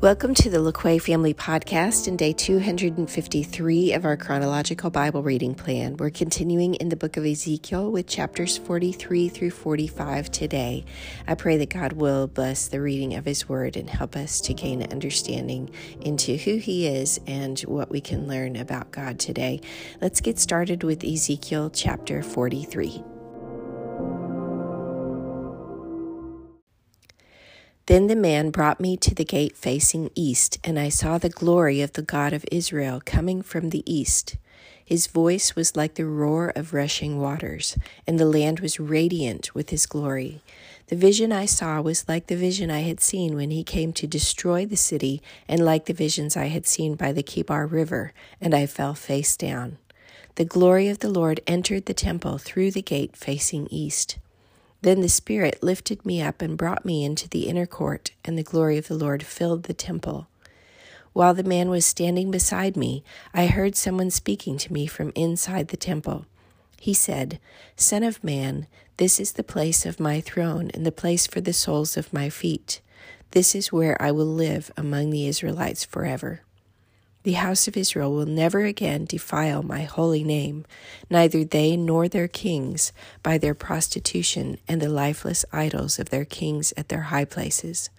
Welcome to the Laquay Family Podcast and day 253 of our chronological Bible reading plan. We're continuing in the book of Ezekiel with chapters 43 through 45 today. I pray that God will bless the reading of His Word and help us to gain an understanding into who He is and what we can learn about God today. Let's get started with Ezekiel chapter 43. Then the man brought me to the gate facing east, and I saw the glory of the God of Israel coming from the east. His voice was like the roar of rushing waters, and the land was radiant with his glory. The vision I saw was like the vision I had seen when he came to destroy the city, and like the visions I had seen by the Kebar River, and I fell face down. The glory of the Lord entered the temple through the gate facing east. Then the Spirit lifted me up and brought me into the inner court, and the glory of the Lord filled the temple. While the man was standing beside me, I heard someone speaking to me from inside the temple. He said, "Son of man, this is the place of my throne and the place for the soles of my feet. This is where I will live among the Israelites forever. The house of Israel will never again defile my holy name, neither they nor their kings, by their prostitution and the lifeless idols of their kings at their high places.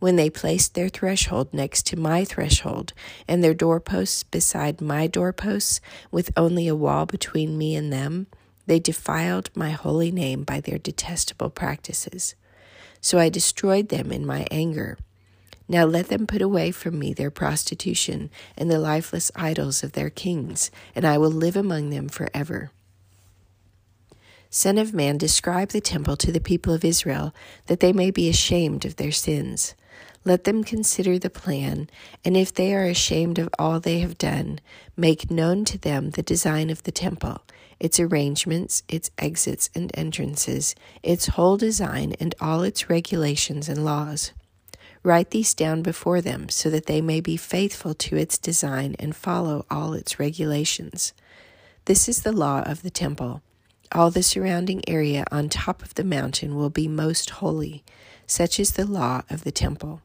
When they placed their threshold next to my threshold, and their doorposts beside my doorposts, with only a wall between me and them, they defiled my holy name by their detestable practices. So I destroyed them in my anger. Now let them put away from me their prostitution and the lifeless idols of their kings, and I will live among them forever. Son of man, describe the temple to the people of Israel, that they may be ashamed of their sins. Let them consider the plan, and if they are ashamed of all they have done, make known to them the design of the temple, its arrangements, its exits and entrances, its whole design, and all its regulations and laws. Write these down before them, so that they may be faithful to its design and follow all its regulations. This is the law of the temple. All the surrounding area on top of the mountain will be most holy. Such is the law of the temple.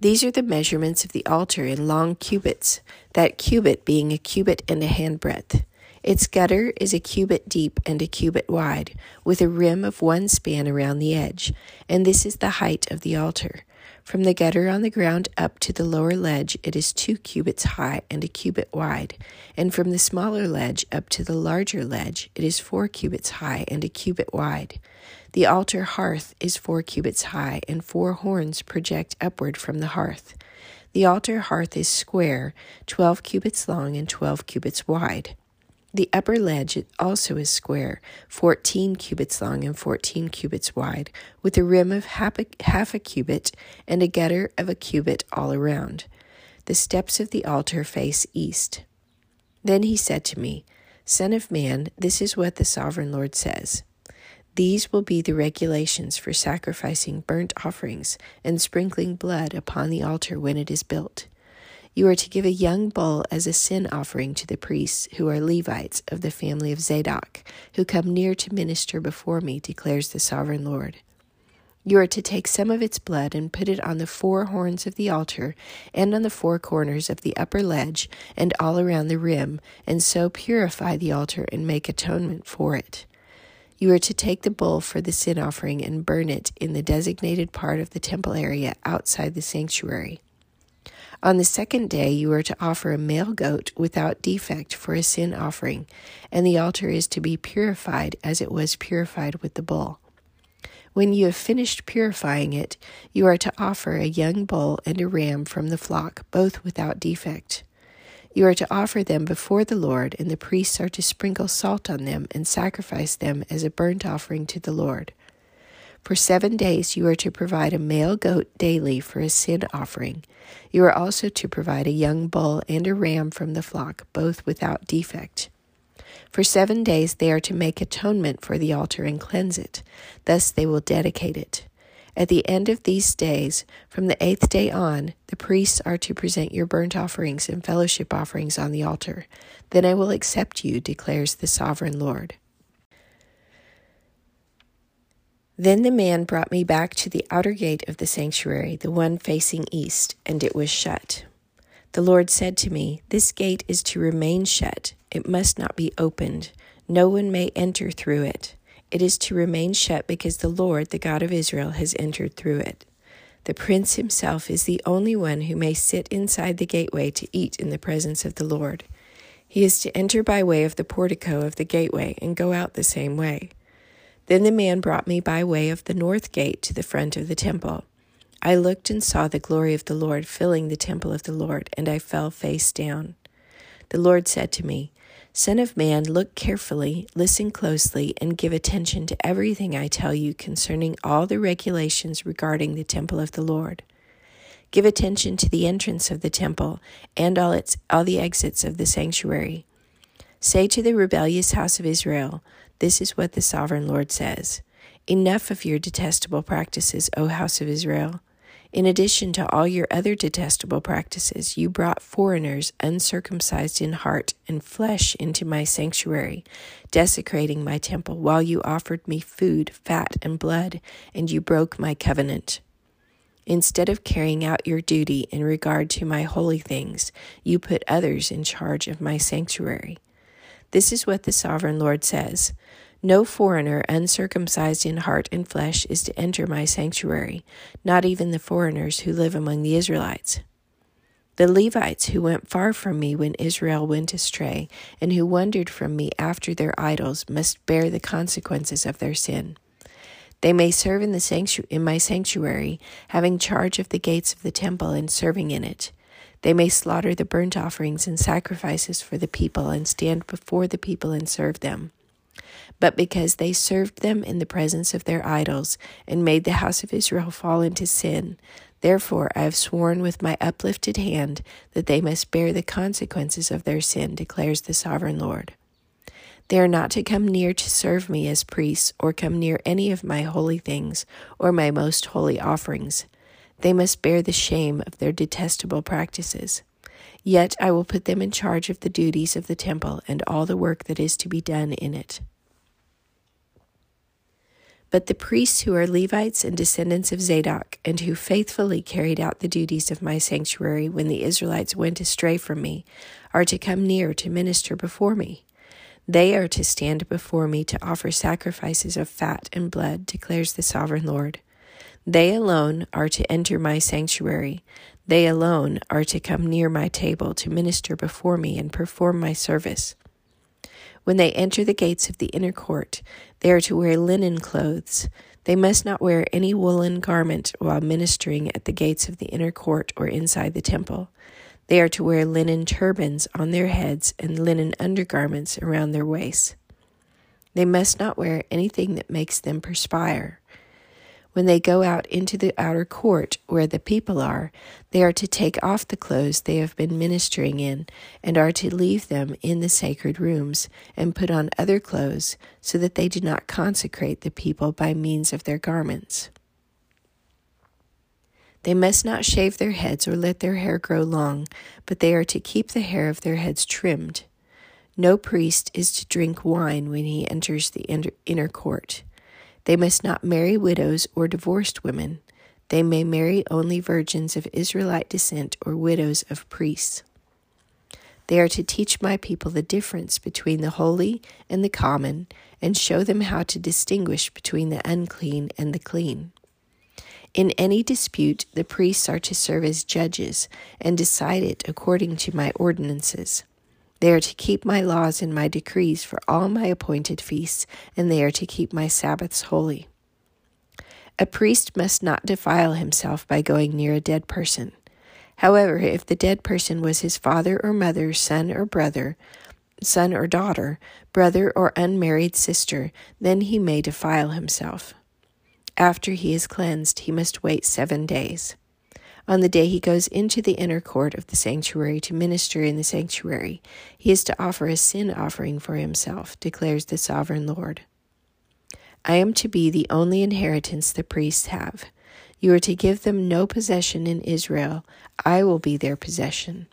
These are the measurements of the altar in long cubits, that cubit being a cubit and a handbreadth. Its gutter is a cubit deep and a cubit wide, with a rim of one span around the edge, and this is the height of the altar. From the gutter on the ground up to the lower ledge it is 2 cubits high and a cubit wide, and from the smaller ledge up to the larger ledge it is 4 cubits high and a cubit wide. The altar hearth is 4 cubits high, and 4 horns project upward from the hearth. The altar hearth is square, 12 cubits long and 12 cubits wide. The upper ledge also is square, 14 cubits long and 14 cubits wide, with a rim of half a cubit and a gutter of a cubit all around. The steps of the altar face east. Then he said to me, Son of man, this is what the Sovereign Lord says. These will be the regulations for sacrificing burnt offerings and sprinkling blood upon the altar when it is built. You are to give a young bull as a sin offering to the priests, who are Levites of the family of Zadok, who come near to minister before me, declares the Sovereign Lord. You are to take some of its blood and put it on the 4 horns of the altar, and on the 4 corners of the upper ledge, and all around the rim, and so purify the altar and make atonement for it. You are to take the bull for the sin offering and burn it in the designated part of the temple area outside the sanctuary. On the 2nd day you are to offer a male goat without defect for a sin offering, and the altar is to be purified as it was purified with the bull. When you have finished purifying it, you are to offer a young bull and a ram from the flock, both without defect. You are to offer them before the Lord, and the priests are to sprinkle salt on them and sacrifice them as a burnt offering to the Lord. For 7 days you are to provide a male goat daily for a sin offering. You are also to provide a young bull and a ram from the flock, both without defect. For 7 days they are to make atonement for the altar and cleanse it. Thus they will dedicate it. At the end of these days, from the 8th day on, the priests are to present your burnt offerings and fellowship offerings on the altar. Then I will accept you, declares the Sovereign Lord. Then the man brought me back to the outer gate of the sanctuary, the one facing east, and it was shut. The Lord said to me, "This gate is to remain shut. It must not be opened. No one may enter through it. It is to remain shut because the Lord, the God of Israel, has entered through it. The prince himself is the only one who may sit inside the gateway to eat in the presence of the Lord. He is to enter by way of the portico of the gateway and go out the same way." Then the man brought me by way of the north gate to the front of the temple. I looked and saw the glory of the Lord filling the temple of the Lord, and I fell face down. The Lord said to me, "Son of man, look carefully, listen closely, and give attention to everything I tell you concerning all the regulations regarding the temple of the Lord. Give attention to the entrance of the temple and all the exits of the sanctuary. Say to the rebellious house of Israel, 'This is what the sovereign Lord says. Enough of your detestable practices, O house of Israel. In addition to all your other detestable practices, you brought foreigners uncircumcised in heart and flesh into my sanctuary, desecrating my temple while you offered me food, fat, and blood, and you broke my covenant. Instead of carrying out your duty in regard to my holy things, you put others in charge of my sanctuary. This is what the sovereign Lord says. No foreigner uncircumcised in heart and flesh is to enter my sanctuary, not even the foreigners who live among the Israelites. The Levites who went far from me when Israel went astray and who wandered from me after their idols must bear the consequences of their sin. They may serve in my sanctuary, having charge of the gates of the temple and serving in it. They may slaughter the burnt offerings and sacrifices for the people and stand before the people and serve them. But because they served them in the presence of their idols and made the house of Israel fall into sin, therefore I have sworn with my uplifted hand that they must bear the consequences of their sin, declares the sovereign Lord. They are not to come near to serve me as priests or come near any of my holy things or my most holy offerings. They must bear the shame of their detestable practices. Yet I will put them in charge of the duties of the temple and all the work that is to be done in it. But the priests who are Levites and descendants of Zadok, and who faithfully carried out the duties of my sanctuary when the Israelites went astray from me, are to come near to minister before me. They are to stand before me to offer sacrifices of fat and blood, declares the sovereign Lord. They alone are to enter my sanctuary. They alone are to come near my table to minister before me and perform my service. When they enter the gates of the inner court, they are to wear linen clothes. They must not wear any woolen garment while ministering at the gates of the inner court or inside the temple. They are to wear linen turbans on their heads and linen undergarments around their waists. They must not wear anything that makes them perspire. When they go out into the outer court where the people are, they are to take off the clothes they have been ministering in and are to leave them in the sacred rooms and put on other clothes so that they do not consecrate the people by means of their garments. They must not shave their heads or let their hair grow long, but they are to keep the hair of their heads trimmed. No priest is to drink wine when he enters the inner court. They must not marry widows or divorced women. They may marry only virgins of Israelite descent or widows of priests. They are to teach my people the difference between the holy and the common, and show them how to distinguish between the unclean and the clean. In any dispute, the priests are to serve as judges and decide it according to my ordinances. They are to keep my laws and my decrees for all my appointed feasts, and they are to keep my Sabbaths holy. A priest must not defile himself by going near a dead person. However, if the dead person was his father or mother, son or daughter, brother or unmarried sister, then he may defile himself. After he is cleansed, he must wait 7 days. On the day he goes into the inner court of the sanctuary to minister in the sanctuary, he is to offer a sin offering for himself, declares the sovereign Lord. I am to be the only inheritance the priests have. You are to give them no possession in Israel. I will be their possession.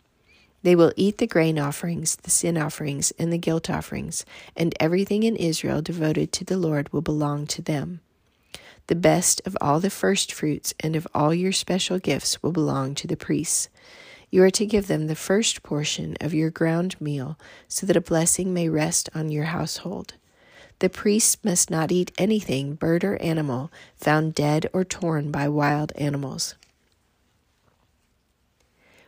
They will eat the grain offerings, the sin offerings, and the guilt offerings, and everything in Israel devoted to the Lord will belong to them. The best of all the first fruits and of all your special gifts will belong to the priests. You are to give them the first portion of your ground meal, so that a blessing may rest on your household. The priests must not eat anything, bird or animal, found dead or torn by wild animals.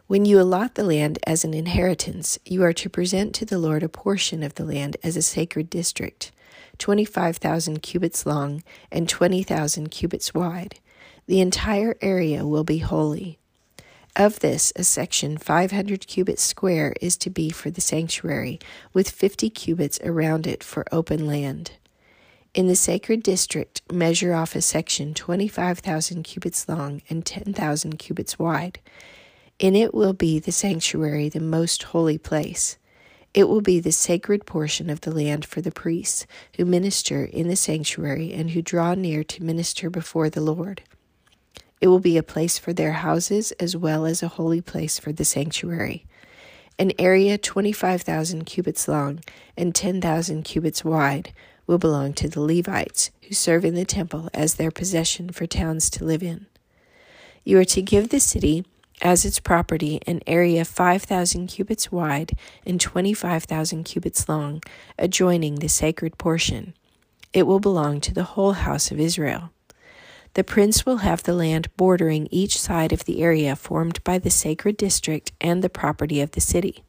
When you allot the land as an inheritance, you are to present to the Lord a portion of the land as a sacred district, 25,000 cubits long and 20,000 cubits wide. The entire area will be holy. Of this, a section 500 cubits square is to be for the sanctuary, with 50 cubits around it for open land. In the sacred district, measure off a section 25,000 cubits long and 10,000 cubits wide. In it will be the sanctuary, the most holy place. It will be the sacred portion of the land for the priests, who minister in the sanctuary and who draw near to minister before the Lord. It will be a place for their houses as well as a holy place for the sanctuary. An area 25,000 cubits long and 10,000 cubits wide will belong to the Levites, who serve in the temple as their possession for towns to live in. You are to give the city as its property an area 5,000 cubits wide and 25,000 cubits long, adjoining the sacred portion. It will belong to the whole house of Israel. The prince will have the land bordering each side of the area formed by the sacred district and the property of the city.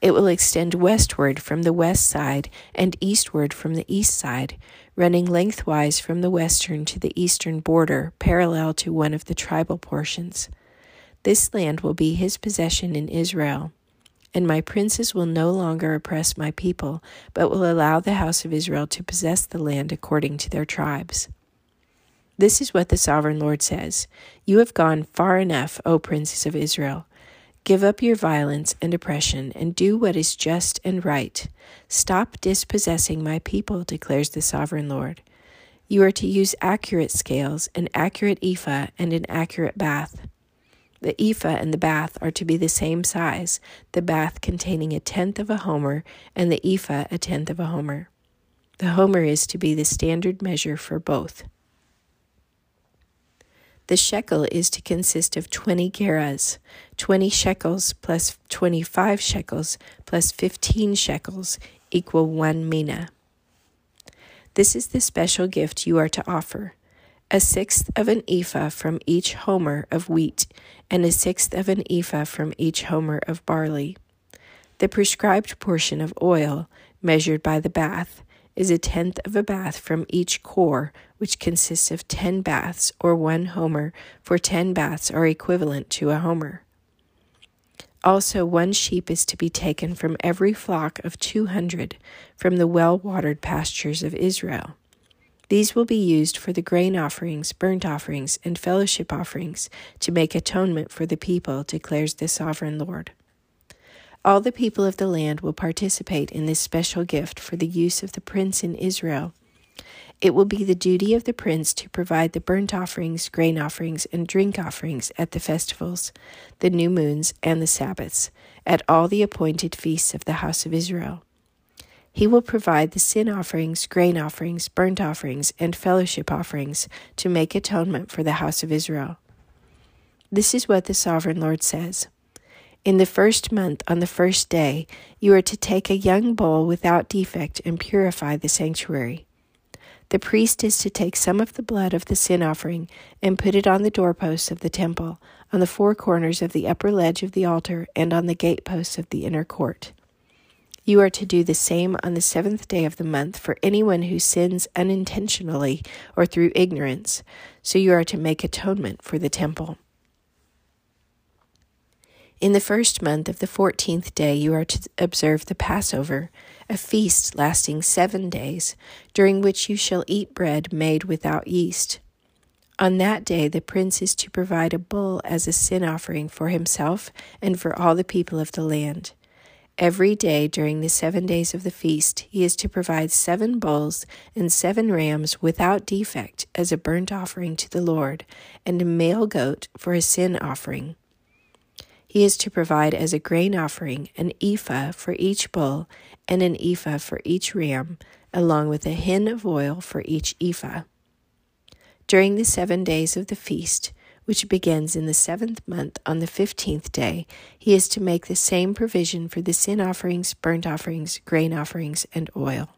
It will extend westward from the west side and eastward from the east side, running lengthwise from the western to the eastern border, parallel to one of the tribal portions. This land will be his possession in Israel. And my princes will no longer oppress my people, but will allow the house of Israel to possess the land according to their tribes. This is what the Sovereign Lord says. You have gone far enough, O princes of Israel. Give up your violence and oppression, and do what is just and right. Stop dispossessing my people, declares the Sovereign Lord. You are to use accurate scales, an accurate ephah, and an accurate bath. The ephah and the bath are to be the same size, the bath containing 1/10 of a homer, and the ephah 1/10 of a homer. The homer is to be the standard measure for both. The shekel is to consist of 20 gerahs, 20 shekels plus 25 shekels plus 15 shekels equal 1 mina. This is the special gift you are to offer: 1/6 of an ephah from each homer of wheat, and 1/6 of an ephah from each homer of barley. The prescribed portion of oil, measured by the bath, is 1/10 of a bath from each core, which consists of 10 baths, or 1 homer, for 10 baths are equivalent to a homer. Also, 1 sheep is to be taken from every flock of 200 from the well-watered pastures of Israel. These will be used for the grain offerings, burnt offerings, and fellowship offerings, to make atonement for the people, declares the Sovereign Lord. All the people of the land will participate in this special gift for the use of the prince in Israel. It will be the duty of the prince to provide the burnt offerings, grain offerings, and drink offerings at the festivals, the new moons, and the Sabbaths, at all the appointed feasts of the house of Israel. He will provide the sin offerings, grain offerings, burnt offerings, and fellowship offerings to make atonement for the house of Israel. This is what the Sovereign Lord says. In the 1st month, on the 1st day, you are to take a young bull without defect and purify the sanctuary. The priest is to take some of the blood of the sin offering and put it on the doorposts of the temple, on the 4 corners of the upper ledge of the altar, and on the gateposts of the inner court. You are to do the same on the 7th day of the month for anyone who sins unintentionally or through ignorance, so you are to make atonement for the temple. In the 1st month of the 14th day, you are to observe the Passover, a feast lasting 7 days, during which you shall eat bread made without yeast. On that day, the prince is to provide a bull as a sin offering for himself and for all the people of the land. Every day during the 7 days of the feast, he is to provide 7 bulls and 7 rams without defect as a burnt offering to the Lord, and a male goat for a sin offering. He is to provide as a grain offering an ephah for each bull and an ephah for each ram, along with a hin of oil for each ephah. during the 7 days of the feast, which begins in the 7th month on the 15th day, he is to make the same provision for the sin offerings, burnt offerings, grain offerings, and oil.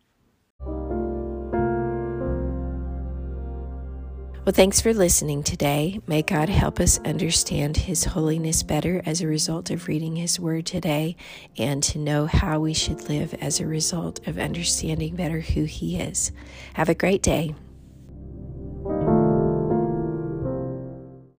Well, thanks for listening today. May God help us understand His holiness better as a result of reading His Word today, and to know how we should live as a result of understanding better who He is. Have a great day.